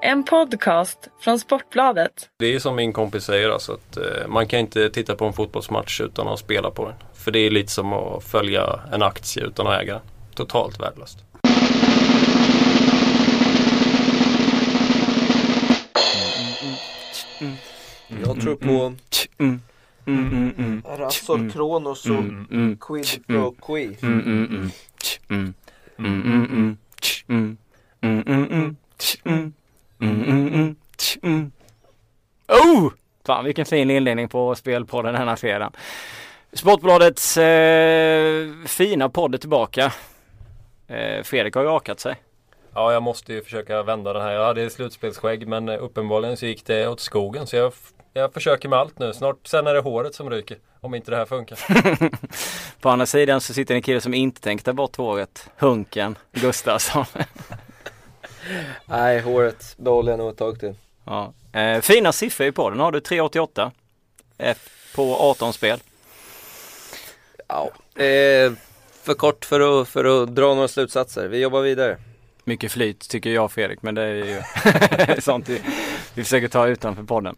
En podcast från Sportbladet. Det är som min kompis säger, alltså, att man kan inte titta på en fotbollsmatch utan att spela på den. För det är lite som att följa en aktie utan att äga. Totalt värdelöst. Jag tror på Razor Kronos och Quid Pro Qui. Oh! Fan, vilken fin inledning på spelpodden den här fredagen. Sportbladets fina podd är tillbaka. Fredrik har ju rakat sig. Ja, jag måste ju försöka vända den här. Jag hade slutspelsskägg, men uppenbarligen så gick det åt skogen. Så jag försöker med allt nu. Snart sen är det håret som ryker, om inte det här funkar. På andra sidan så sitter en kille som inte tänkte bort håret. Hunken Gustafsson. Nej, håret behåller jag nog ett tag till. Ja. Fina siffror i podden. Har du 3,88 på 18 spel? Ja, för kort för att dra några slutsatser. Vi jobbar vidare. Mycket flyt tycker jag, Fredrik, men det är ju sånt vi försöker ta utanför podden.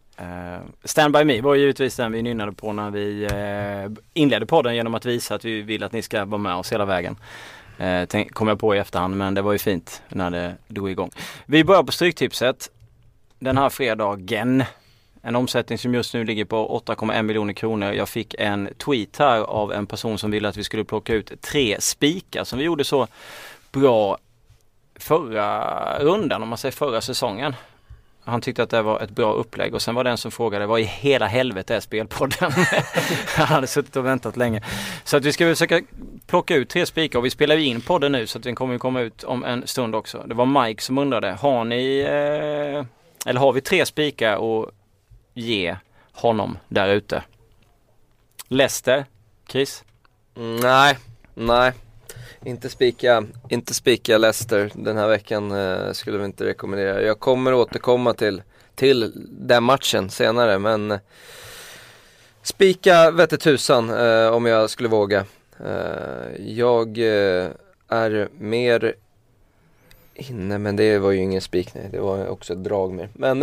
Stand By Me var givetvis den vi nynnade på när vi inledde podden genom att visa att vi vill att ni ska vara med oss hela vägen. Kom jag på i efterhand, men det var ju fint när det drog igång. Vi börjar på Stryktipset den här fredagen. En omsättning som just nu ligger på 8,1 miljoner kronor. Jag fick en tweet här av en person som ville att vi skulle plocka ut 3 spikar som vi gjorde så bra förra rundan, om man säger förra säsongen. Han tyckte att det var ett bra upplägg, och sen var det en som frågade vad i hela helvete är spelpodden? Han hade suttit och väntat länge. Så att vi ska försöka plocka ut 3 spikar, och vi spelar ju in podden nu så att den kommer komma ut om en stund också. Det var Mike som undrade, har vi 3 spikar och ge honom där ute? Leicester, Chris? Nej. Inte spika Leicester den här veckan, skulle vi inte rekommendera. Jag kommer återkomma till den matchen senare, men spika vette tusan om jag skulle våga. Jag är mer inne, men det var ju ingen spik, nej. Det var också ett drag mer. Men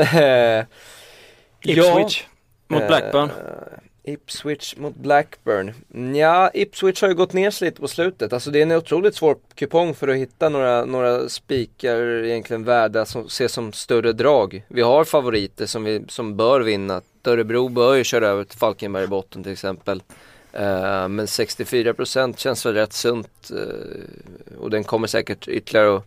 Ipswich mot Blackburn. Ipswich mot Blackburn. Ja, Ipswich har ju gått ner sig lite på slutet. Alltså det är en otroligt svår kupong för att hitta några spikar egentligen värda som ses som större drag. Vi har favoriter som bör vinna. Örebro bör ju köra över till Falkenberg i botten till exempel. Men 64% känns väl rätt sunt. Och den kommer säkert ytterligare att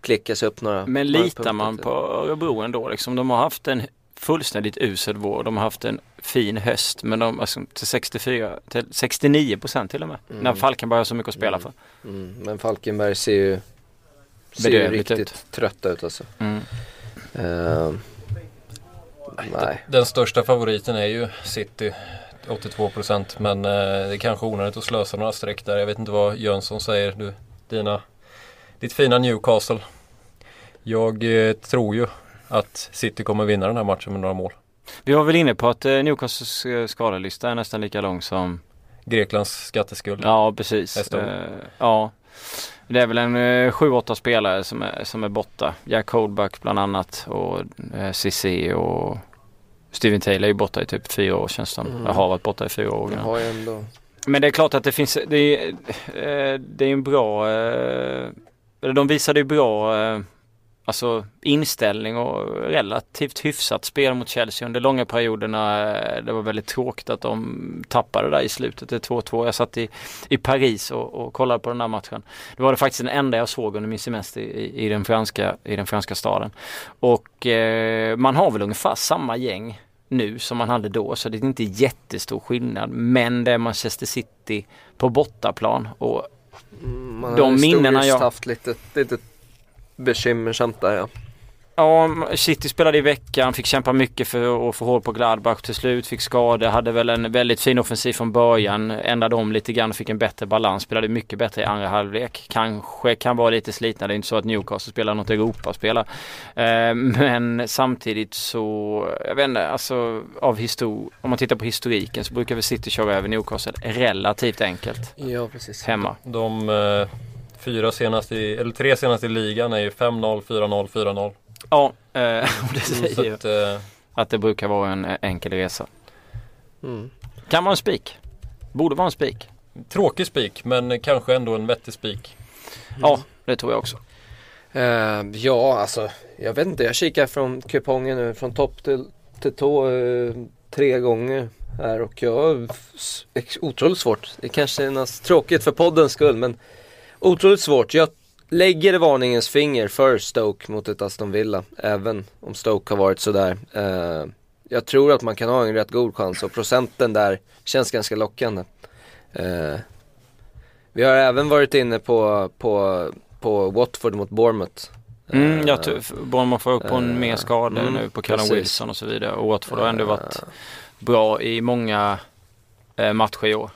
klickas upp några. Men litar man på Örebro ändå? Liksom, de har haft en fullständigt usel vår. De har haft en fin höst, men de alltså, till 69% till och med. När Falkenberg har så mycket att spela för. Men Falkenberg ser ju riktigt trött ut alltså. Nej. Den största favoriten är ju City, 82%, men det är kanske onödigt att slösa några streck där. Jag vet inte vad Jönsson säger, du, ditt fina Newcastle. Jag tror ju att City kommer vinna den här matchen med några mål. Vi var väl inne på att Newcastles skadelista är nästan lika lång som Greklands skatteskuld. Ja, precis. Ja. Det är väl en 7-8 spelare som är borta. Jack Holdback bland annat, och Cissé och Steven Taylor är borta i typ 4 år, känns det. Jag har varit borta i 4 år. Jag har ju ändå. Men det är klart att det finns, det är en bra, de visade ju bra, alltså inställning och relativt hyfsat spel mot Chelsea under långa perioderna. Det var väldigt tråkigt att de tappade där i slutet. Det 2-2. Jag satt i Paris och kollade på den här matchen. Det var det faktiskt den enda jag såg under min semester i den franska staden. Och man har väl ungefär samma gäng nu som man hade då, så det är inte jättestor skillnad. Men det är Manchester City på bortaplan, och man de minnena jag haft lite bekymmersamt där, ja. Ja, City spelade i veckan, fick kämpa mycket för att få hål på Gladbach, till slut fick skada, hade väl en väldigt fin offensiv från början, ändrade om lite grann och fick en bättre balans, spelade mycket bättre i andra halvlek, kanske kan vara lite slitna, det är inte så att Newcastle spelar något Europaspelare, men samtidigt så, jag vet inte, alltså om man tittar på historiken så brukar väl City köra över Newcastle relativt enkelt. Ja, precis. Hemma. De 3 senaste i ligan är ju 5-0, 4-0, 4-0. Ja, och det säger ju att det brukar vara en enkel resa. Mm. Kan vara en spik. Borde vara en spik. Tråkig spik, men kanske ändå en vettig spik. Mm. Ja, det tror jag också. Ja, alltså, jag vet inte. Jag kikar från kupongen nu, från topp till tå 3 gånger här, och jag är otroligt svårt. Det kanske är något tråkigt för poddens skull, men otroligt svårt. Jag lägger varningens finger för Stoke mot ett Aston Villa, även om Stoke har varit sådär. Jag tror att man kan ha en rätt god chans, och procenten där känns ganska lockande. Vi har även varit inne på Watford mot Bournemouth. Bournemouth får upp på en mer skada nu på Callum Wilson och så vidare. Och Watford har ändå varit bra i många matcher i år.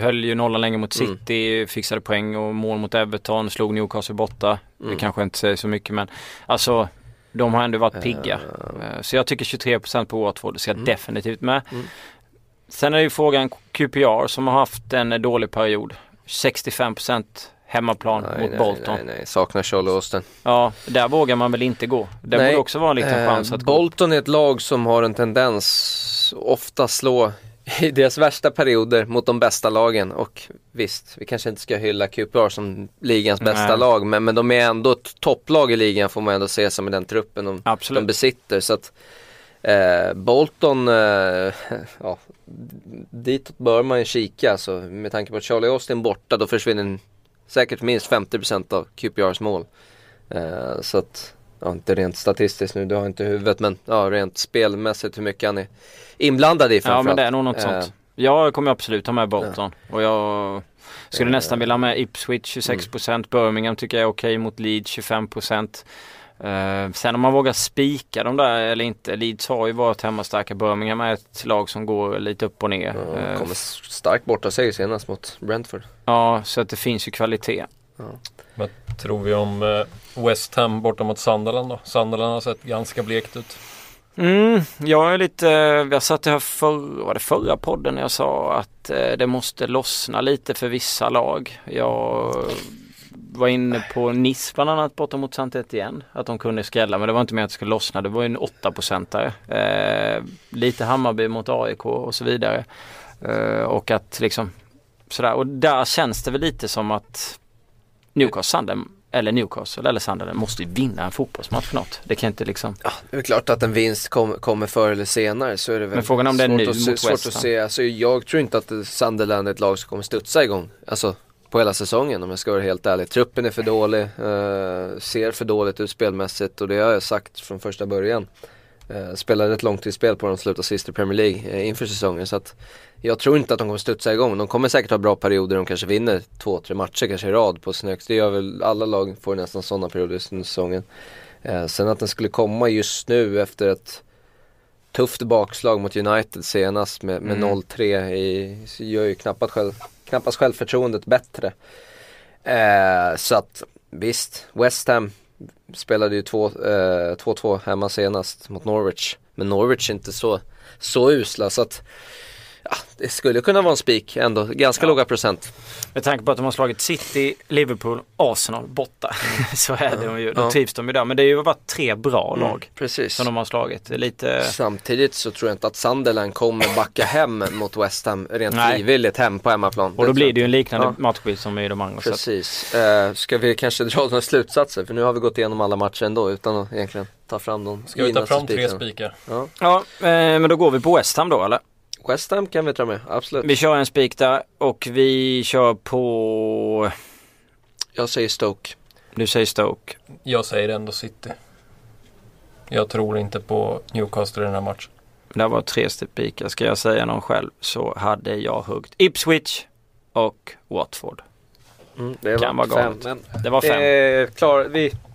Höll ju nollan länge mot City, fixade poäng och mål mot Everton, slog Newcastle borta. Det kanske inte säger så mycket, men alltså, de har ändå varit pigga. Så jag tycker 23% på Watford ska definitivt med. Sen är ju frågan QPR, som har haft en dålig period. 65% hemmaplan mot Bolton. Nej, saknar Charlie Austin. Ja, där vågar man väl inte gå. Det borde också vara en liten chans att Bolton gå. Är ett lag som har en tendens ofta slå i deras värsta perioder mot de bästa lagen. Och visst, vi kanske inte ska hylla QPR som ligans bästa lag, men de är ändå ett topplag i ligan, får man ändå se, som i den truppen de besitter. Så att Bolton, ja, dit bör man ju kika, alltså, med tanke på att Charlie Austin borta, då försvinner säkert minst 50% av QPRs mål. Så att, ja, inte rent statistiskt nu, du har inte huvudet, men ja, rent spelmässigt hur mycket han är inblandad i framförallt. Ja, men det är nog något sånt. Jag kommer absolut ha med Bolton, och jag skulle nästan vilja ha med Ipswich 26%, Birmingham tycker jag är okej mot Leeds 25%. Sen om man vågar spika de där eller inte. Leeds har ju varit hemma starka. Birmingham är ett lag som går lite upp och ner. Ja, kommer starkt borta sig senast mot Brentford. Ja, så att det finns ju kvalitet. Ja. Men tror vi om West Ham borta mot Sunderland då? Sunderland har sett ganska blekt ut. Jag är lite, jag satt här förra podden när jag sa att det måste lossna lite för vissa lag. Jag var inne på Nice bland annat borta mot Santet igen, att de kunde skrälla, men det var inte mer att det skulle lossna, det var ju en 8% där. Lite Hammarby mot AIK och så vidare, och att liksom sådär, och där känns det väl lite som att Newcastle måste vinna en fotbollsmatch för något. Det kan inte liksom... Ja, det är klart att en vinst kommer förr eller senare, så är det väl. Men frågan om det är nu svårt att se. Alltså, jag tror inte att Sunderland är ett lag som kommer studsa igång, alltså på hela säsongen, om jag ska vara helt ärlig. Truppen är för dålig, ser för dåligt ut spelmässigt, och det har jag sagt från första början. Spelade ett långtidsspel på de sluta sist i Premier League inför säsongen, så att jag tror inte att de kommer studsa igång. De kommer säkert ha bra perioder, de kanske vinner 2-3 matcher kanske i rad på snöks. Det gör väl alla lag, får nästan sådana perioder i säsongen. Sen att den skulle komma just nu efter ett tufft bakslag mot United senast med 0-3 gör ju knappast självförtroendet bättre. Så att visst, West Ham spelade ju 2-2 hemma senast mot Norwich, men Norwich är inte så usla, så att ja, det skulle kunna vara en spik ändå, ganska låga procent. Med tanke på att de har slagit City, Liverpool, Arsenal borta så är de ju, då trivs de ju där. Men det har ju varit 3 bra lag som de har slagit. Det är lite... Samtidigt så tror jag inte att Sunderland kommer backa hem mot West Ham rent frivilligt hem på hemmaplan. Och då blir det ju en liknande matchbild som i de andra. Precis. Ska vi kanske dra några slutsatser? För nu har vi gått igenom alla matcher ändå utan att egentligen ta fram dem. Ska vi ta fram 3 spikar? Ja, men då går vi på West Ham då, eller? West Ham kan vi ta med, absolut. Vi kör en spik där, och vi kör på... Jag säger Stoke. Du säger Stoke. Jag säger ändå City. Jag tror inte på Newcastle i den här matchen. Det var 3 spikar. Ska jag säga någon själv så hade jag huggt Ipswich och Watford. Det kan vara 5. Det var 5.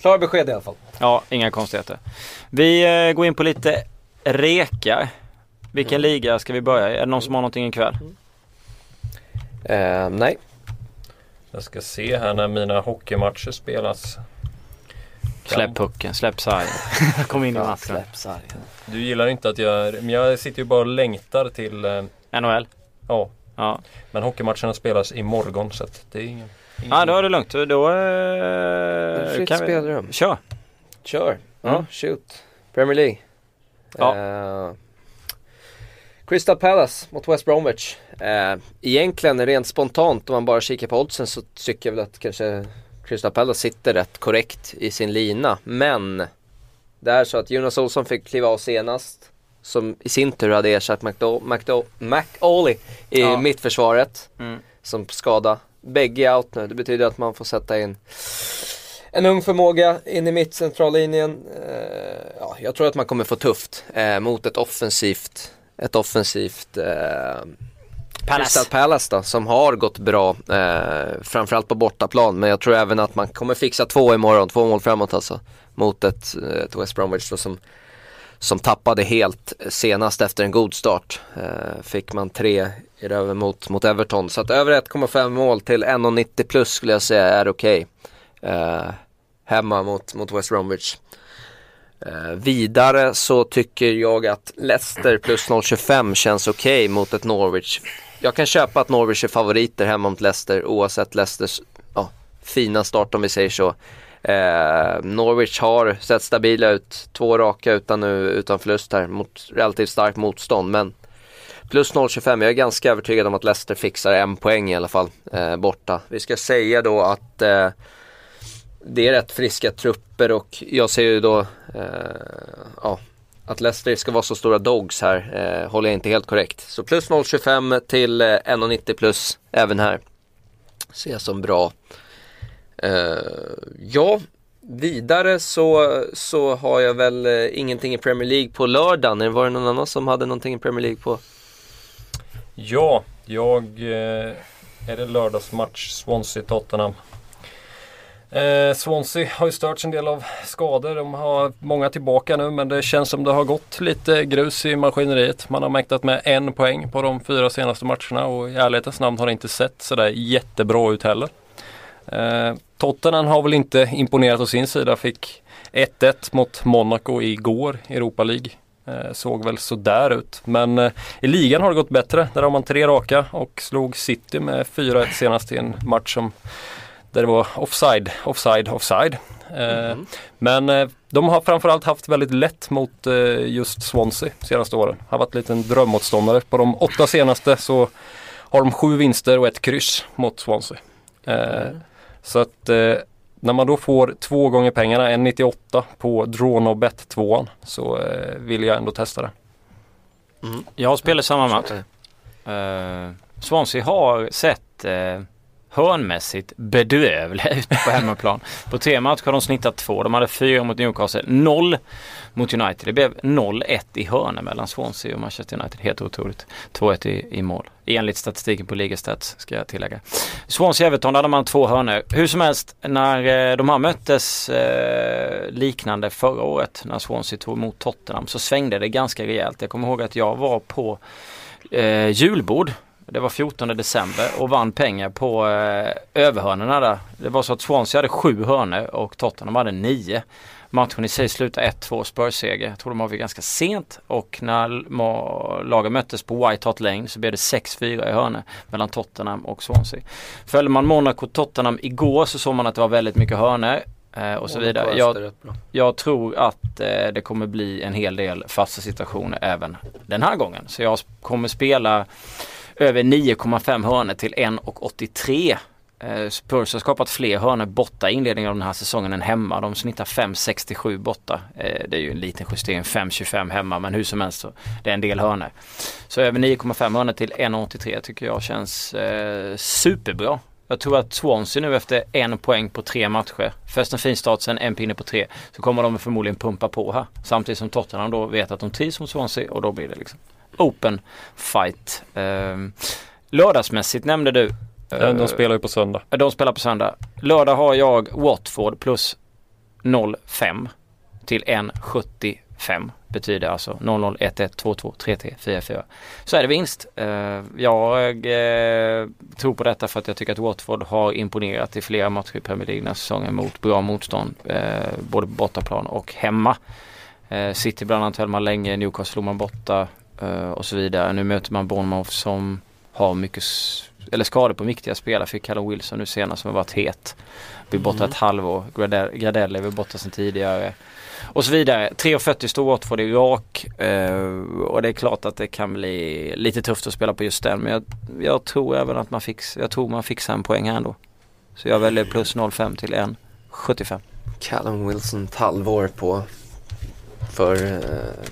Klara besked i alla fall. Ja, inga konstigheter. Vi går in på lite rekar. Vilken liga ska vi börja? Är det någon som har någonting ikväll? Nej. Jag ska se här när mina hockeymatcher spelas. Släpp pucken, släpp sargen. Kom in i matchen. Du gillar inte att men jag sitter ju bara och längtar till... NHL? Ja. Men hockeymatcherna spelas imorgon, så att det är ingen... Ja, då är det lugnt. Då... Fritt spelrum. Kör. Ja, shoot. Premier League. Ja. Crystal Palace mot West Bromwich. Egentligen rent spontant, om man bara kikar på oddsen, så tycker jag väl att kanske Crystal Palace sitter rätt korrekt i sin lina. Men det är så att Jonas Olsson fick kliva av senast, som i sin tur hade ersatt McAuley i mittförsvaret, som skada. Bägge är out nu. Det betyder att man får sätta in en ung förmåga in i mittcentrallinjen. Ja, jag tror att man kommer få tufft mot ett offensivt Crystal Palace då, som har gått bra framförallt på bortaplan, men jag tror även att man kommer fixa två mål framåt alltså, mot ett West Bromwich då, som tappade helt senast efter en god start. Fick man 3 i röven mot Everton, så att över 1,5 mål till 1,90 plus skulle jag säga är okej. Hemma mot West Bromwich. Vidare så tycker jag att Leicester plus 0,25 känns okej mot ett Norwich. Jag kan köpa att Norwich är favoriter hemma mot Leicester, oavsett Leicesters fina start, om vi säger så. Norwich har sett stabila ut, 2 raka utan förlust här mot relativt starkt motstånd, men plus 0,25, jag är ganska övertygad om att Leicester fixar 1 poäng i alla fall borta. Vi ska säga då att det är rätt friska trupper, och jag ser ju då att Leicester ska vara så stora dogs här, håller jag inte helt korrekt. Så plus 0,25 till 1,90 plus även här ser som bra. Vidare så har jag väl ingenting i Premier League på lördagen. Var det någon annan som hade någonting i Premier League på? Ja, är det lördagsmatch Swansea-Tottenham. Swansea har ju störts en del av skador. De har många tillbaka nu, men det känns som det har gått lite grus i maskineriet. Man har mäktat med 1 poäng på de 4 senaste matcherna, och i ärlighetens namn har det inte sett sådär jättebra ut heller. Tottenham har väl inte imponerat på sin sida. Fick 1-1 mot Monaco igår, Europa League. Såg väl så där ut. Men i ligan har det gått bättre. Där har man 3 raka och slog City med 4-1 senast i en match där det var offside. Men de har framförallt haft väldigt lätt mot just Swansea senaste åren. Har varit en liten drömmotståndare. På de 8 senaste så har de 7 vinster och 1 kryss mot Swansea. Så att när man då får 2 gånger pengarna, 1,98 på Dronobet 2, så vill jag ändå testa det. Jag spelar samma match. Swansea har sett hörnmässigt bedövliga ut på hemmaplan. På 3 matcher har de snittat 2. De hade 4 mot Newcastle, 0 mot United. Det blev 0-1 i hörner mellan Swansea och Manchester United. Helt otroligt. 2-1 i mål. Enligt statistiken på Ligastats, ska jag tillägga. Swansea-Everton hade man 2 hörner. Hur som helst, när de här möttes liknande förra året, när Swansea tog emot Tottenham, så svängde det ganska rejält. Jag kommer ihåg att jag var på julbord. Det var 14 december och vann pengar på överhörnorna där. Det var så att Swansea hade 7 hörnor och Tottenham hade 9. Matchen i sig slutade 1-2 Spurs-seger. Jag tror de var ganska sent, och när lagen möttes på White Hart Lane så blev det 6-4 i hörnor mellan Tottenham och Swansea. Följde man Monaco-Tottenham igår så såg man att det var väldigt mycket hörnor och så vidare. Jag tror att det kommer bli en hel del fasta situationer även den här gången. Så jag kommer spela över 9,5 hörnor till 1,83. Spurs har skapat fler hörnor borta i inledningen av den här säsongen än hemma. De snittar 5,67 borta. Det är ju en liten justering, 5,25 hemma, men hur som helst så det är en del hörnor. Så över 9,5 hörnor till 1,83 tycker jag känns superbra. Jag tror att Swansea nu efter 1 poäng på 3 matcher, först en fin start, sen en pinne på 3, så kommer de förmodligen pumpa på här. Samtidigt som Tottenham då vet att de trivs som Swansea, och då blir det liksom open fight. Lördagsmässigt nämnde du. De spelar ju på söndag. De spelar på söndag. Lördag har jag Watford plus 0,5 till 1,75. Betyder alltså 0,0, 1,1, 2,2, 3,3, 4,4. Så är det vinst. Jag tror på detta för att jag tycker att Watford har imponerat i flera matcher i Premier League den här säsongen mot bra motstånd, både bortaplan och hemma. City bland annat höll man länge, Newcastle slog man borta och så vidare. Nu möter man Bournemouth som har mycket eller skador på viktiga spelare. Fick Callum Wilson nu senast som har varit het. Vi borta ett halvår. Gradell är vi borta sedan tidigare. Och så vidare. 3,40 står åt för det Irak. Och det är klart att det kan bli lite tufft att spela på just den. Men jag tror även att man fixar en poäng här ändå. Så jag väljer plus 0,5 till 1,75. Callum Wilson halvår på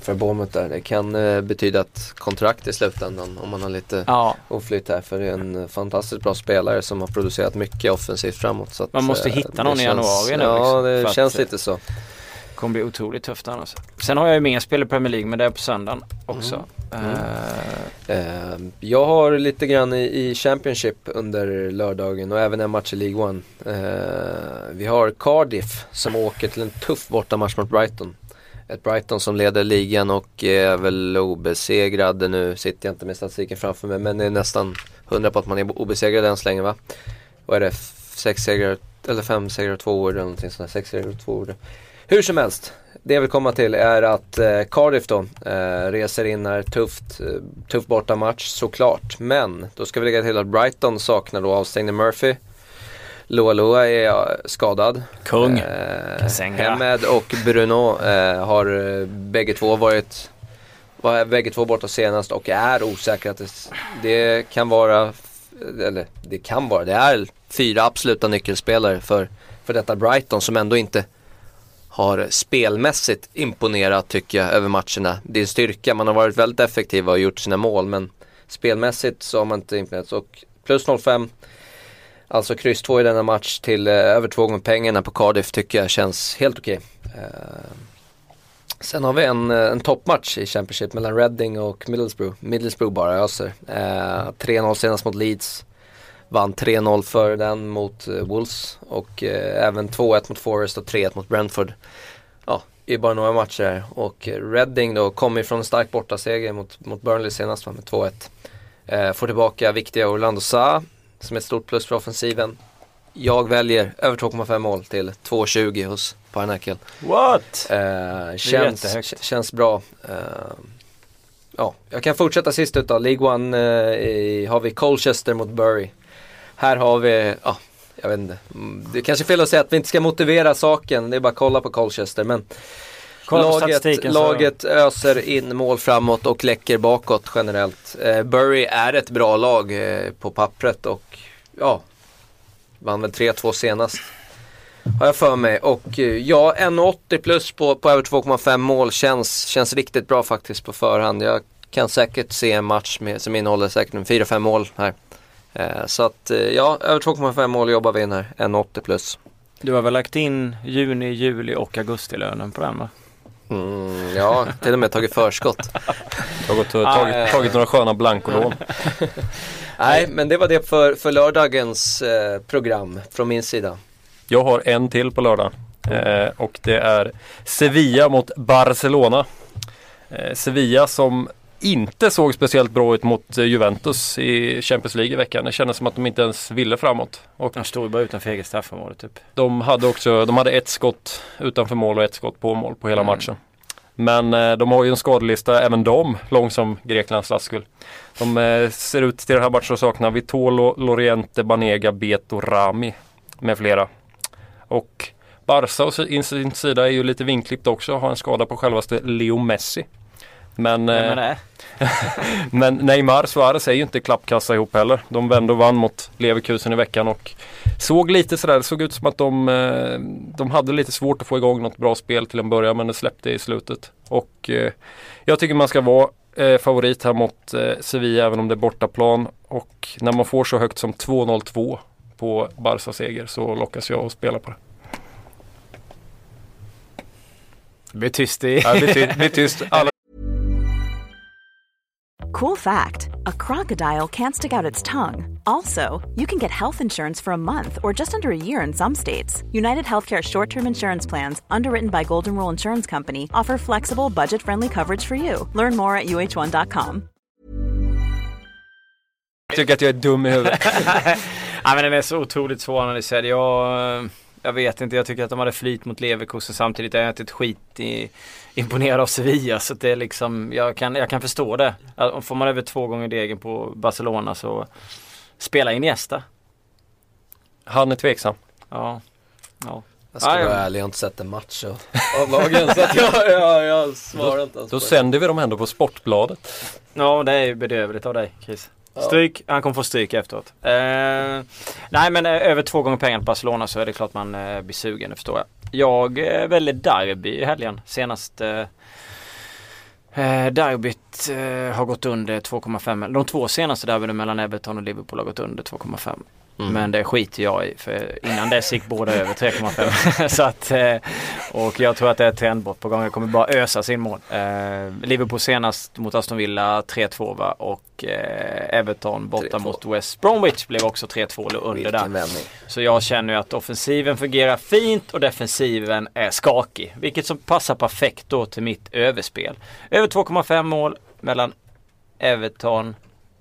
för Bournemouth där. Det kan betyda ett kontrakt i slutändan om man har lite oflytt här. För det är en fantastiskt bra spelare som har producerat mycket offensivt framåt. Så att, man måste hitta någon i januari nu. Ja, det känns lite så. Det kommer bli otroligt tufft annars. Sen har jag ju mer spel i Premier League, men det är på söndagen också. Jag har lite grann i Championship under lördagen och även en match i League One. Vi har Cardiff som åker till en tuff bortamatch mot Brighton. Ett Brighton som leder ligan och är väl obesegrade nu. Sitter jag inte med statistiken framför mig, men det är nästan 100 på att man är obesegrad än så länge, va? Vad är det? 5 segrar och 2 år eller någonting sådär. 6 segrar och 2 år. Hur som helst, det jag vill komma till är att Cardiff då reser in här tuff bortamatch såklart. Men då ska vi lägga till att Brighton saknar då avstängde Murphy. Loa är skadad. Kung. Hemed och Bruno har bägge två borta senast och är osäkra att det kan vara, eller det är fyra absoluta nyckelspelare för detta Brighton som ändå inte har spelmässigt imponerat, tycker jag, över matcherna. Det är styrka, man har varit väldigt effektiva och gjort sina mål, men spelmässigt så har man inte imponerat. Och plus 0,5, alltså kryss 2 i denna match till över 2 gånger pengarna på Cardiff, tycker jag känns helt okej. Sen har vi en toppmatch i Championship mellan Reading och Middlesbrough. Middlesbrough bara, jag ser. 3-0 senast mot Leeds. Vann 3-0 för den mot Wolves och även 2-1 mot Forest och 3-1 mot Brentford. Ja, det är bara några matcher här. Och Reading då kom ifrån en stark bortaseger mot Burnley senast med 2-1. Får tillbaka viktiga Orlando Sa som är ett stort plus för offensiven. Jag väljer över 2,5 mål till 2,20 hos Parnakel. What? Känns bra. Ja, jag kan fortsätta sist utav League One. Har vi Colchester mot Bury. Här har vi, jag vet inte. Det kanske är fel att säga att vi inte ska motivera saken. Det är bara att kolla på Colchester. Men laget öser in mål framåt och läcker bakåt generellt. Bury är ett bra lag på pappret och vann väl 3-2 senast. Har jag för mig. Och ja, 1,80 plus på över 2,5 mål känns riktigt bra faktiskt på förhand. Jag kan säkert se en match som innehåller säkert 4-5 mål här. Så att ja, över 2,5 mål jobbar vi in här, 1,80 plus. Du har väl lagt in juni, juli och augusti lönen på den, va? Ja, till och med tagit förskott. Jag har tagit några sköna blankolån. Nej, men det var det för lördagens program från min sida. Jag har en till på lördag och det är Sevilla mot Barcelona. Sevilla som inte såg speciellt bra ut mot Juventus i Champions League i veckan. Det kändes som att de inte ens ville framåt. De stod bara utanför eget straffområde typ. De hade ett skott utanför mål och ett skott på mål på hela matchen. Men de har ju en skadelista, även de, långsam Greklands lastskull. De ser ut till den här matchen och saknar Vitolo, Loriente, Banega, Beto, Rami med flera. Och Barca och sin sida är ju lite vinklippt också. Har en skada på självaste Leo Messi. Men Neymar Suarez är ju inte klappkassa ihop heller. De vände och vann mot Leverkusen i veckan och såg lite sådär. Det såg ut som att de hade lite svårt att få igång något bra spel till en början, men det släppte i slutet. Och jag tycker man ska vara favorit här mot Sevilla, även om det är bortaplan. Och när man får så högt som 2,02 på Barca seger så lockas jag att spela på det. Det blir tyst. Cool fact, a crocodile can't stick out its tongue. Also, you can get health insurance for a month or just under a year in some states. United Healthcare short-term insurance plans, underwritten by Golden Rule Insurance Company, offer flexible, budget-friendly coverage for you. Learn more at uh1.com. Jag tycker att jag är dum i huvudet. Ja, men den är så otroligt svåranalyserad. Jag Jag vet inte, jag tycker att de hade flyt mot Leverkusen, samtidigt är jag inte ett skit imponerad av Sevilla, så det är liksom, jag kan förstå det. Får man över 2 gånger degen på Barcelona så spela in gästa. Han är tveksam. Ja. Jag ska vara ärlig, jag har inte sett en match av lagen, så att jag svarar inte. Då sänder vi dem ändå på Sportbladet. Ja, det är ju bedövligt av dig, Chris. Stryk, han kommer få stryk efteråt. Nej, men över 2 gånger pengar på Barcelona så är det klart man blir sugen, det förstår jag. Jag väljer derby i helgen. Senast derbyt har gått under 2,5. De 2 senaste derbyna mellan Everton och Liverpool har gått under 2,5. Mm. Men det skiter jag i, för innan det gick båda över 3,5. Så att, och jag tror att det är trendbrott på gång. Jag kommer bara ösa sin mål. Liverpool senast mot Aston Villa 3-2, va? Och Everton borta 3-2. Mot West Bromwich blev också 3-2 under där. Så jag känner ju att offensiven fungerar fint och defensiven är skakig, vilket som passar perfekt då till mitt överspel. Över 2,5 mål mellan Everton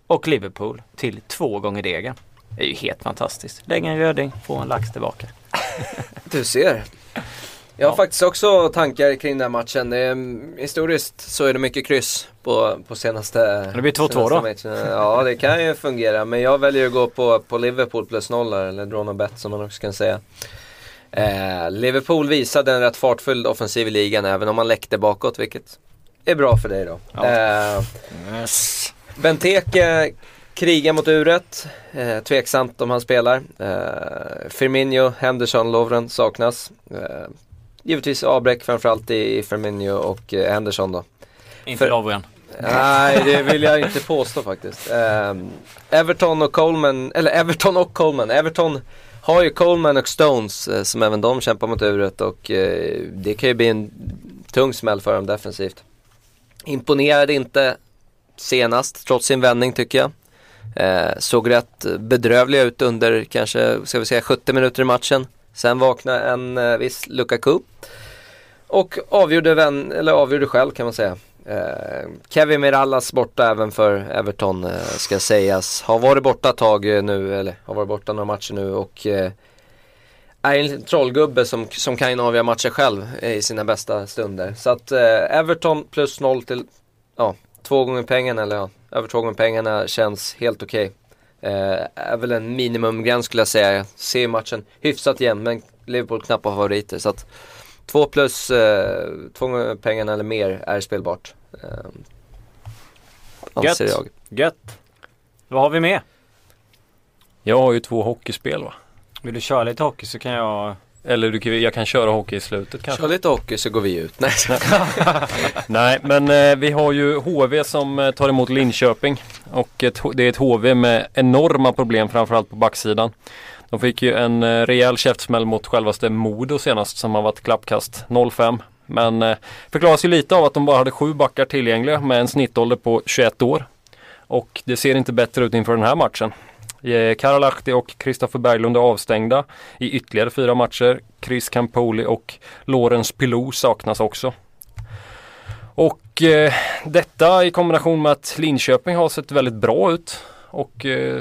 och Liverpool till 2 gånger degen. Det är ju helt fantastiskt. Lägg en röding, få en lax tillbaka. Du ser. Jag har faktiskt också tankar kring den här matchen. Det är, historiskt så är det mycket kryss på senaste. Det blir 2-2 då. Matchen. Ja, det kan ju fungera. Men jag väljer att gå på Liverpool plus nollar. Eller draw no bet som man också kan säga. Liverpool visade en rätt fartfull offensiv i ligan. Även om man läckte bakåt, vilket är bra för dig då. Ja. Yes. Benteke kriga mot uret, tveksamt om han spelar. Firmino, Henderson, Lovren saknas. Givetvis avbräck framförallt i Firmino och Henderson då. Inte Lovren. Nej, det vill jag inte påstå faktiskt. Everton och Coleman. Everton har ju Coleman och Stones som även de kämpar mot uret, och det kan ju bli en tung smäll för dem defensivt. Imponerade inte senast, trots sin vändning tycker jag. Såg rätt bedrövliga ut under kanske, ska vi säga, 70 minuter i matchen. Sen vaknade en viss Lukaku och avgjorde själv kan man säga. Kevin Mirallas borta även för Everton, ska sägas. Har varit borta tag nu, eller har varit borta några matcher nu, och är en trollgubbe som kan avgöra matcher själv i sina bästa stunder. Så att Everton plus 0 till 2 gånger pengarna, eller över 2 gånger pengarna känns helt okej. Är väl en minimumgräns skulle jag säga. Jag ser matchen hyfsat jämn, men Liverpool knappt har favoriter. Så att 2 plus 2 gånger pengarna eller mer är spelbart. Anser jag. Gött. Vad har vi med? Jag har ju 2 hockeyspel, va? Vill du köra lite hockey så kan jag... Eller jag kan köra hockey i slutet kanske. Kör lite hockey så går vi ut. Nej, men vi har ju HV som tar emot Linköping. Och det är ett HV med enorma problem, framförallt på backsidan. De fick ju en rejäl käftsmäll mot självaste Modo senast, som har varit klappkast 0-5. Men förklaras ju lite av att de bara hade 7 backar tillgängliga med en snittålder på 21 år. Och det ser inte bättre ut inför den här matchen. Karalahti och Kristoffer Berglund är avstängda i ytterligare 4 matcher. Chris Campoli och Lawrence Pilou saknas också. Och detta i kombination med att Linköping har sett väldigt bra ut. Och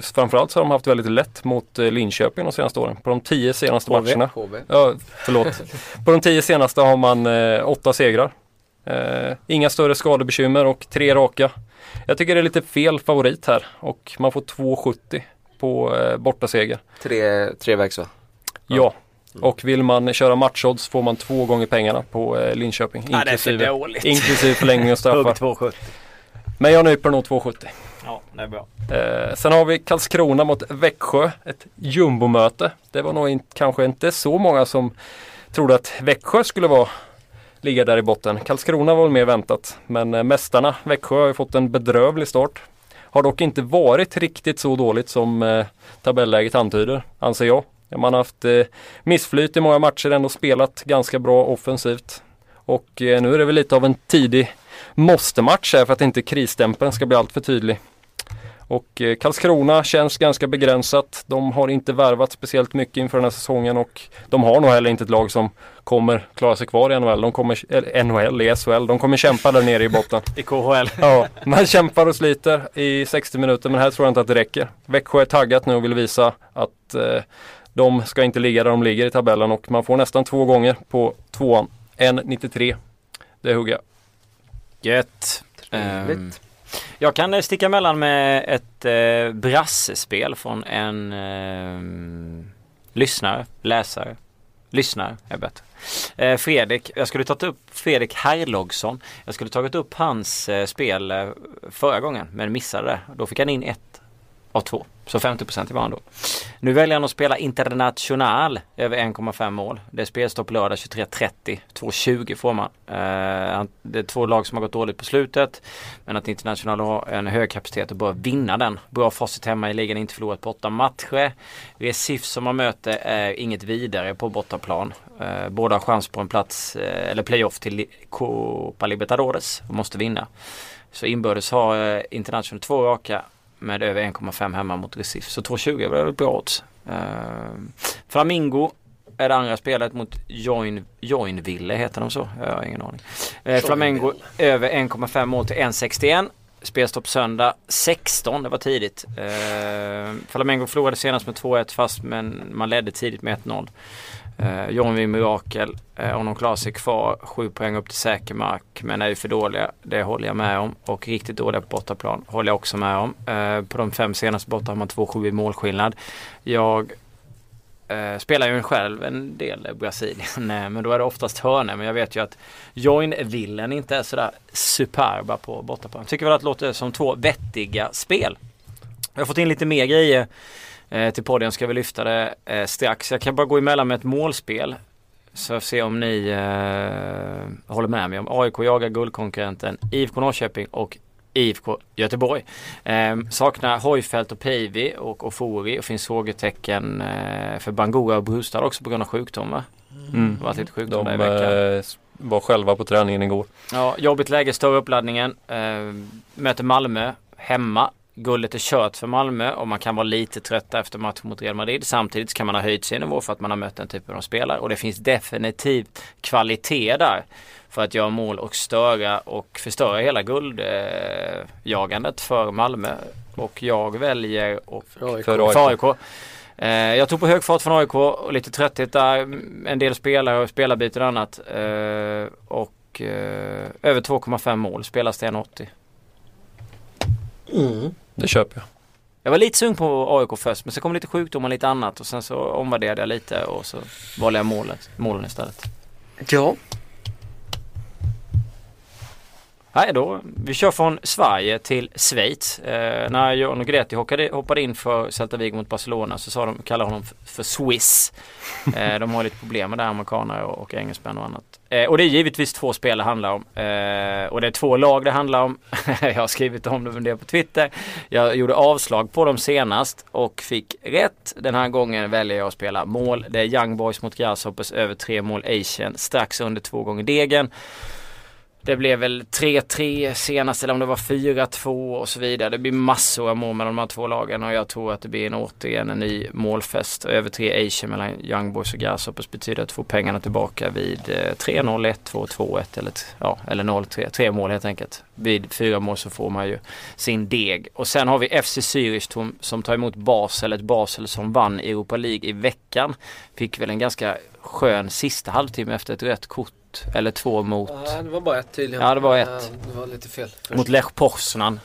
framförallt så har de haft väldigt lätt mot Linköping de senaste åren. På de 10 senaste matcherna. På de 10 senaste har man 8 segrar. Inga större skadebekymmer och 3 raka. Jag tycker det är lite fel favorit här, och man får 2,70 på bortaseger. 3 vägs, va? Ja. Och vill man köra matchodds får man 2 gånger pengarna på Linköping, inklusive förlängning och straffar. 2,70. Men jag nöjper nog 2,70. Ja, det är bra. Sen har vi Karlskrona mot Växjö, ett jumbomöte. Det var nog kanske inte så många som trodde att Växjö skulle ligga där i botten. Karlskrona var väl mer väntat, men mästarna Växjö har ju fått en bedrövlig start. Har dock inte varit riktigt så dåligt som tabelläget antyder, anser jag. Man har haft missflyt i många matcher, ändå spelat ganska bra offensivt. Och nu är det väl lite av en tidig måste-match här för att inte krisstämpeln ska bli allt för tydlig. Och Karlskrona känns ganska begränsat. De har inte värvat speciellt mycket inför den här säsongen, och de har nog heller inte ett lag som kommer klara sig kvar i NHL. I SHL. De kommer kämpa där nere i botten. I KHL. Ja, man kämpar och sliter i 60 minuter, men här tror jag inte att det räcker. Växjö är taggat nu och vill visa att de ska inte ligga där de ligger i tabellen, och man får nästan två gånger på tvåan. 1,93. Det hugger jag. Gött. Jag kan sticka mellan med ett brassespel från en läsare. Lyssnare är bättre. Fredrik, jag skulle tagit upp Fredrik Herlogsson. Jag skulle tagit upp hans spel förra gången, men missade det. Då fick han in 1 av 2, så 50% i varan då. Nu väljer han att spela international över 1,5 mål. Det är spelstopp lördag 23.30, 2.20 får man. Det är två lag som har gått dåligt på slutet, men att international har en hög kapacitet och bör vinna den. Bra facit hemma i ligan, inte förlorat på 8 matcher. Resif som man möter är inget vidare på bortaplan. Båda har chans på en plats eller playoff till Copa Libertadores och måste vinna. Så inbördes har international 2 raka med över 1,5 hemma mot Recife. Så 2,20 var det bra odds. Flamingo är det andra spelet mot Joinville heter de så. Jag har ingen aning. Flamingo över 1,5 mål till 1,61. Spelstopp söndag 16. Det var tidigt. Flamingo förlorade senast med 2-1 fast men man ledde tidigt med 1-0. Joinville mirakel. Om de klarar sig kvar 7 poäng upp till säker mark, men är ju för dåliga, det håller jag med om, och riktigt dåliga på bortaplan håller jag också med om. På de 5 senaste borta har man 2-7 i målskillnad. Jag spelar ju själv en del i Brasilien, men då är det oftast hörne, men jag vet ju att Joinville inte är sådär superba på bortaplan. Tycker väl att det låter som 2 vettiga spel. Jag har fått in lite mer grejer till podden, ska vi lyfta det strax. Jag kan bara gå emellan med ett målspel, så jag får se om ni håller med mig om. AIK jagar guldkonkurrenten IFK Norrköping och IFK Göteborg. Saknar Hojfeldt och Peivi och Ofori, och finns frågetecken för Bangura och Brustad också på grund av sjukdomar. Det var lite sjukdom där i veckan. Var själva på träningen igår. Ja, jobbigt läge, större uppladdningen. Möter Malmö hemma. Guldet är kört för Malmö och man kan vara lite trött efter matchen mot Real Madrid. Samtidigt kan man ha höjt sin nivå för att man har mött den typen av spelare. Och det finns definitivt kvalitet där för att göra mål och störa och förstöra hela guldjagandet för Malmö. Och jag väljer och för AIK. Jag tog på hög fart från AIK och lite trötthet där. En del spelare och spelarbyten och annat. Och över 2,5 mål spelas det 1,80. Det köper jag. Jag var lite sung på AIK först, men så kom lite sjukdom och lite annat, och sen så omvärderade jag lite och så valde jag målen istället. Ja. Nej då, vi kör från Sverige till Schweiz. När John och Greti hoppade in för Celta Vigo mot Barcelona, så sa de, kallade honom för Swiss. De har lite problem med det, amerikaner och engelsmän och annat. Och det är givetvis 2 spel det handlar om. Och det är 2 lag det handlar om. Jag har skrivit om det på Twitter. Jag gjorde avslag på dem senast och fick rätt. Den här gången väljer jag att spela mål. Det är Young Boys mot Grasshoppers över 3 mål Asian, strax under 2 gånger degen. Det blev väl 3-3 senast, eller om det var 4-2 och så vidare. Det blir massor av mål mellan de här 2 lagen, och jag tror att det blir återigen en ny målfest. Över 3 Asian mellan Young Boys och Grasshoppers betyder att få pengarna tillbaka vid 3-0, 1-2, 2-1 eller 0-3. 3 mål helt enkelt. Vid 4 mål så får man ju sin deg. Och sen har vi FC Zürich som tar emot Basel. Ett Basel som vann Europa League i veckan. Fick väl en ganska skön sista halvtimme efter ett rött kort. Eller 2 mot... Ja, det var bara 1 tydligen. Ja, det var 1. Det var lite fel. Mot Lech Poznan.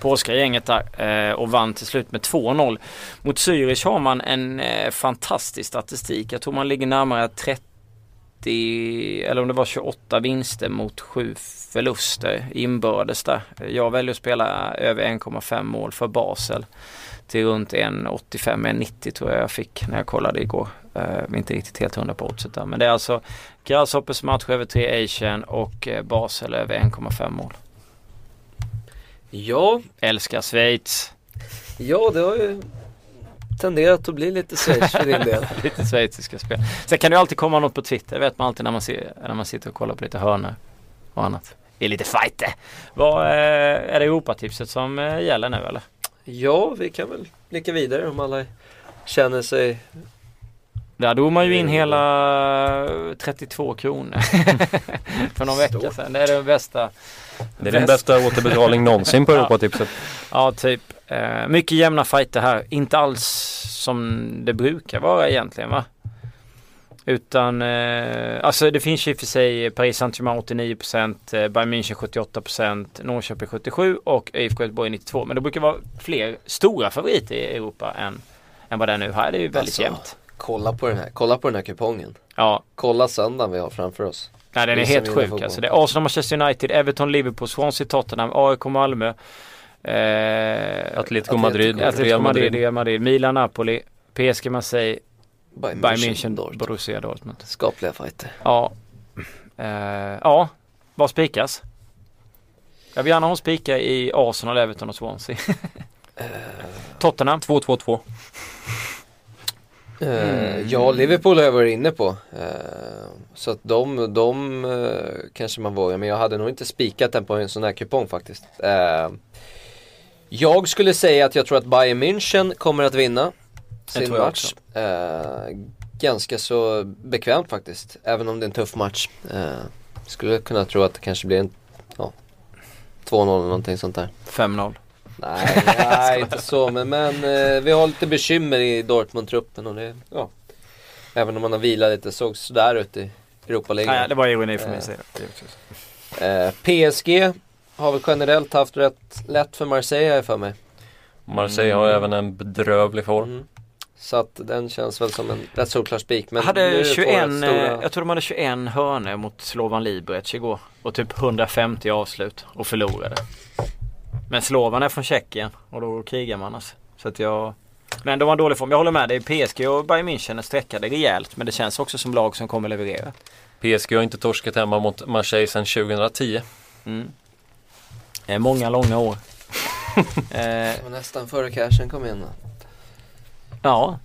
Polska gänget där. Och vann till slut med 2-0. Mot Zürich har man en fantastisk statistik. Jag tror man ligger närmare 30... Eller om det var 28 vinster mot 7 förluster inbördes där. Jag väljer att spela över 1,5 mål för Basel. Till runt 1,85-1,90 tror jag fick när jag kollade igår. Inte riktigt helt 100 på oddset där. Men det är alltså Grasshoppers match över 3 Asian och Basel över 1,5 mål. Ja. Älskar Schweiz. Ja, det har ju tenderat att bli lite Schweiz för din del. Lite schweiziska spel. Sen kan det ju alltid komma något på Twitter. Det vet man alltid när man sitter och kollar på lite hörnor och annat. Det är lite fight. Vad är det Europa-tipset som gäller nu eller? Ja, vi kan väl blicka vidare om alla känner sig Där drog man ju in hela 32 kronor för någon vecka sedan. Det är den bästa. Det är den bästa återbetalning någonsin på Europatipset. Ja, typ. Mycket jämna fighter här. Inte alls som det brukar vara egentligen, va? Utan, alltså det finns ju för sig Paris Saint-Germain 89%, Bayern München 78%, Norrköping 77% och IFK Göteborg 92%. Men det brukar vara fler stora favoriter i Europa än vad det är nu här. Det är ju väldigt alltså, jämnt. Kolla på den här kupongen. Ja. Kolla söndagen vi har framför oss. Nej, den är helt sjuk. Alltså, det är Arsenal, Manchester United, Everton, Liverpool, Swansea, Tottenham, AIK, Malmö, Atletico Madrid, Real Madrid, Milan, Napoli, PSG, Marseille, Bayern München, Borussia Dortmund. Skapliga fighter. Ja. Ja, vad spikas? Jag vill gärna ha en spika i Arsenal, Everton och Swansea. Tottenham 2-2-2. Ja, Liverpool har jag varit inne på. Så att de kanske man vågar. Men jag hade nog inte spikat den på en sån här kupong faktiskt. Jag skulle säga att jag tror att Bayern München kommer att vinna sin match. Ganska så bekvämt faktiskt. Även om det är en tuff match. Skulle kunna tro att det kanske blir en 2-0 eller någonting sånt där. 5-0. Nej, inte så. Men vi har lite bekymmer i Dortmund-truppen. Och det, även om man har vilat lite såg sådär ut i Europa-ligan. Nej, det var ironi för mig. PSG har väl generellt haft rätt lätt för Marseille för mig. Marseille har även en bedrövlig form. Så att den känns väl som en rätt solklar spik. Men hade 21, jag tror de hade 21 hörner mot Slovan Liberec igår. Och typ 150 avslut och förlorade. Men Slovan är från Tjeckien och då krigar man alltså. Så att men de var en dålig form. Jag håller med dig. PSG och Bayern München sträckade rejält, men det känns också som lag som kommer leverera. PSG har inte torskat hemma mot Marseille sedan 2010. Det är många långa år. Nästan före cashen kom in. Ja.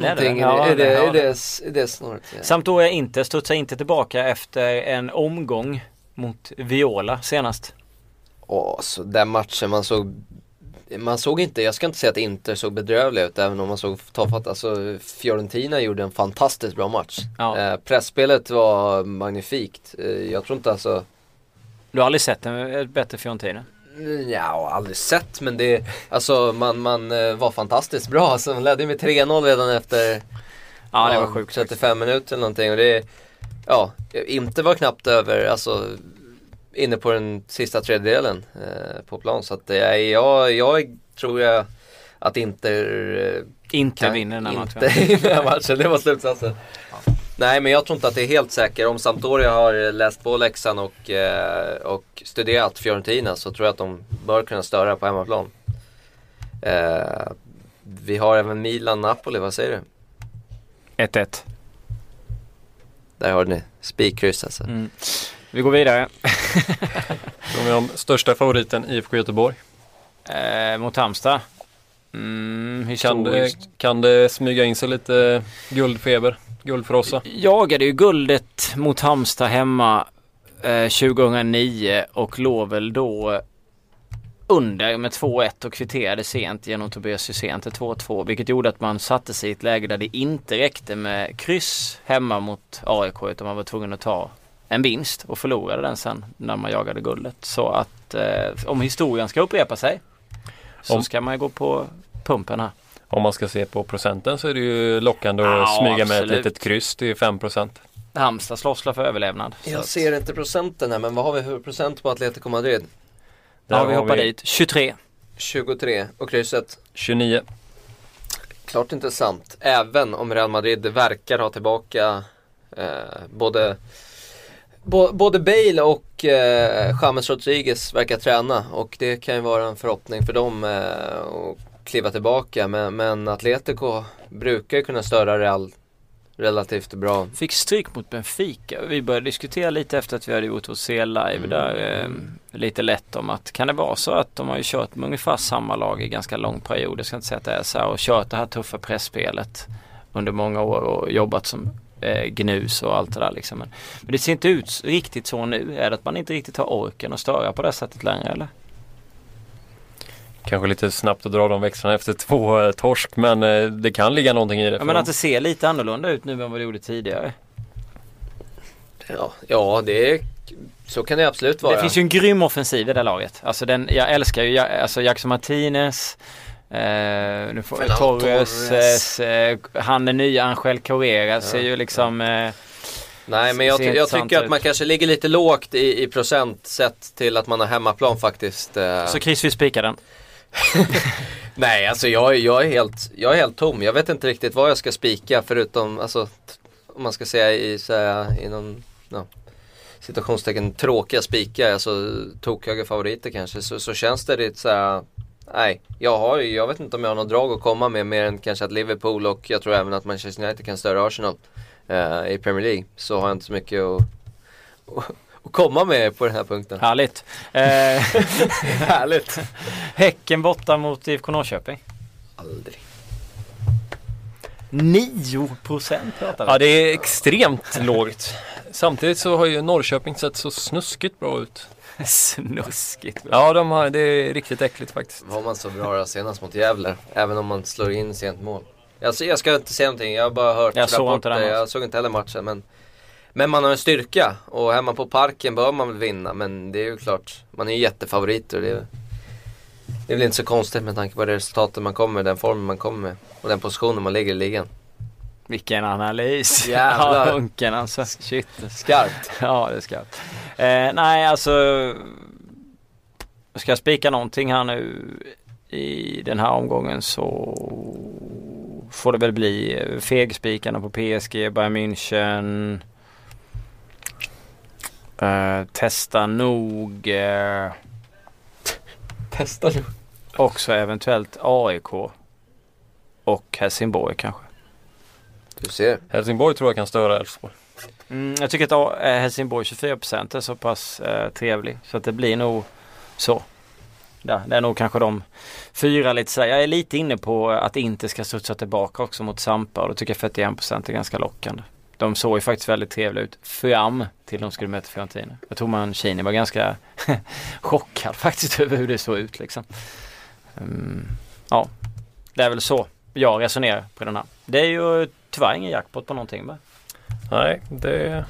Är det snart. Ja. Samt då jag studsade inte tillbaka efter en omgång mot Viola senast. Så den matchen man såg inte, jag ska inte säga att Inter såg bedrövlig ut, även om man såg tafatt. Alltså Fiorentina gjorde en fantastiskt bra match. Pressspelet var magnifikt. Jag tror inte alltså. Du har aldrig sett en bättre Fiorentina? Ja, aldrig sett, men det alltså man var fantastiskt bra. Alltså, man ledde med 3-0 redan efter det var sjukt 35 minuter eller någonting, och det inte var knappt över alltså inne på den sista tredjedelen på plan, så att jag tror jag att inte vinner den här matchen. Det var slutsatsen. Nej, men jag tror inte att det är helt säkert. Om Sampdoria har läst på läxan och studerat Fiorentina, så tror jag att de bör kunna störa på hemmaplan. Vi har även Milan-Napoli, vad säger du? 1-1. Där har ni spikkryss alltså. Vi går vidare. De är de största favoriten IFK Göteborg. Mot Halmstad. Kan det smyga in sig lite guldfeber? Guldfrossa? Jag hade ju guldet mot Halmstad hemma 2009 och låg väl då under med 2-1 och kvitterade sent genom Tobias Hysén till 2-2, vilket gjorde att man satte sig i ett läge där det inte räckte med kryss hemma mot AIK, utan man var tvungen att ta en vinst och förlorade den sen när man jagade guldet. Så att om historien ska upprepa sig så ska man gå på pumpen här. Om man ska se på procenten så är det ju lockande att smyga med ett litet kryss till 5%. Halmstad slåsslar för överlevnad. Jag ser inte procenten här, men vad har vi för procent på Atletico Madrid? Där vi hoppar dit. 23. 23 och krysset? 29. Klart intressant. Även om Real Madrid verkar ha tillbaka både Bale och James Rodriguez verkar träna, och det kan ju vara en förhoppning för dem att kliva tillbaka, men Atletico brukar ju kunna störa Real relativt bra. Fick stryk mot Benfica. Vi började diskutera lite efter att vi hade gjort oss se live där lite lätt om att kan det vara så att de har ju kört med ungefär samma lag i ganska lång period. Jag ska inte säga att det är så här, och kört det här tuffa pressspelet under många år och jobbat som gnus och allt det där liksom. Men det ser inte ut riktigt så nu. Är det att man inte riktigt har orken att störa på det sättet längre, eller? Kanske lite snabbt att dra de växlarna efter 2 torsk, men det kan ligga någonting i det. Ja, men att det ser lite annorlunda ut nu än vad det gjorde tidigare. Ja, det är, så kan det absolut vara. Det finns ju en grym offensiv i det laget. Alltså jag älskar ju alltså Jackson Martinez, Torres, han är ny, Angel Correa ser ju liksom... Nej, men jag tycker att man kanske ligger lite lågt i procent sett till att man har hemmaplan faktiskt. Så Chris vill spika den. Nej, alltså jag är helt tom. Jag vet inte riktigt vad jag ska spika förutom, alltså, om man ska säga inom situationstecken tråkiga spikar, alltså tokhöga favoriter kanske, så känns det lite så här. Nej, jag vet inte om jag har något drag att komma med mer än kanske att Liverpool och jag tror även att Manchester United kan störa Arsenal i Premier League, så har jag inte så mycket att komma med på den här punkten. Härligt. Härligt. Häcken borta mot IFK Norrköping. Aldrig. 9% pratar vi. Ja, det är extremt lågt. Samtidigt så har ju Norrköping sett så snuskigt bra ut. Snuskigt. Ja, det är riktigt äckligt faktiskt. Var man så bra senast mot Gävle, även om man slår in sent mål. Alltså, jag ska inte säga någonting, jag har bara hört rapporter. Jag såg inte heller matchen, men man har en styrka och hemma på Parken bör man väl vinna, men det är ju klart, man är ju jättefavorit och det är väl inte så konstigt med tanke på det resultatet man kommer med, den formen man kommer med och den positionen man ligger i ligan. Vilken analys. Jävlar. Ja, unken alltså. Shit. Skarpt. Ja, det är skarpt. Nej, alltså, ska jag spika någonting här nu i den här omgången så får det väl bli fegspikarna på PSG, Bayern München. Testa nog. Testa nog. Också eventuellt AIK och Helsingborg kanske. Du ser. Helsingborg tror jag kan störa Elfsborg. Jag tycker att Helsingborg 24% är så pass trevlig. Så att det blir nog så. Ja, det är nog kanske de fyra lite sådär. Jag är lite inne på att inte ska studsa tillbaka också mot Sampa. Och då tycker jag 41% är ganska lockande. De såg ju faktiskt väldigt trevliga ut fram till de skulle möta Fiorentina. Jag tror man Kini var ganska chockad faktiskt över hur det såg ut liksom. Ja, det är väl så jag resonerar på den här. Det är ju tyvärr ingen jackpot på någonting va? Nej, det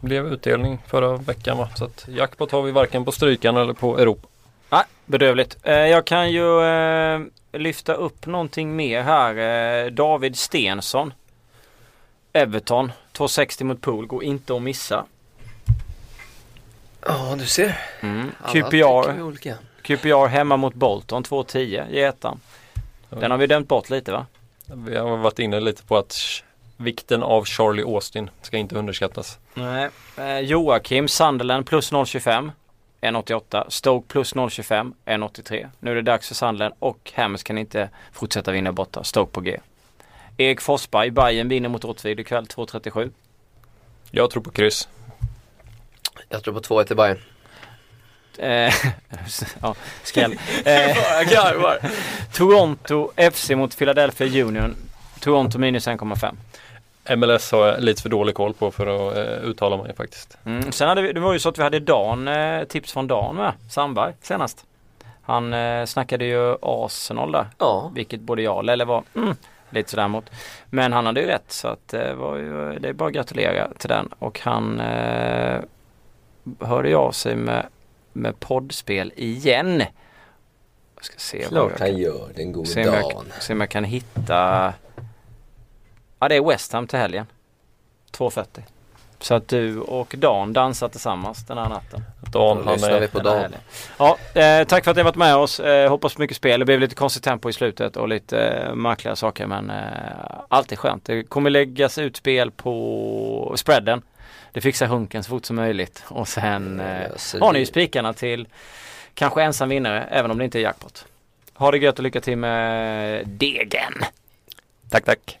blev utdelning förra veckan va? Så att jackpot har vi varken på strykan eller på Europa. Nej, bedövligt. Jag kan ju lyfta upp någonting mer här. David Stensson, Everton, 2,60 mot Pool, går inte att missa. Ja, du ser. QPR hemma mot Bolton, 2,10 i ettan. Den har vi dömt bort lite va? Vi har varit inne lite på att vikten av Charlie Austin ska inte underskattas. Nej. Joakim, Sunderland plus 0,25 1,88. Stoke plus 0,25 1,83. Nu är det dags för Sunderland och Hams kan inte fortsätta vinna borta. Stoke på G. Erik Forsberg, Bayern vinner mot Rottweiler ikväll 2,37. Jag tror på kryss. Jag tror på 2-1 till Bayern. Ja, skäll. Toronto FC mot Philadelphia Union. Toronto minus 1,5. MLS har jag lite för dålig koll på för att uttala mig faktiskt. Sen hade vi, det var ju så att vi hade Dan, tips från Dan med Sandberg senast. Han snackade ju Arsenal där. Ja. Vilket både jag och Lelle var lite sådär mot. Men han hade ju rätt så att, var ju, det är bara att gratulera till den. Och han hörde ju av sig med poddspel igen. Jag ska se klart vad han gör, den gode Dan. Se om jag kan hitta... Ja, det är West Ham till helgen. 2,40. Så att du och Dan dansar tillsammans den här natten. Dan, lyssnar vi på Dan. Ja, tack för att ni har varit med oss. Hoppas på mycket spel. Det blev lite konstigt tempo i slutet och lite märkliga saker, men allt är skönt. Det kommer läggas ut spel på spreaden. Det fixar Hunken så fort som möjligt. Och sen har ni ju spikarna till kanske ensam vinnare, även om det inte är jackpot. Ha det gött och lycka till med degen. Tack.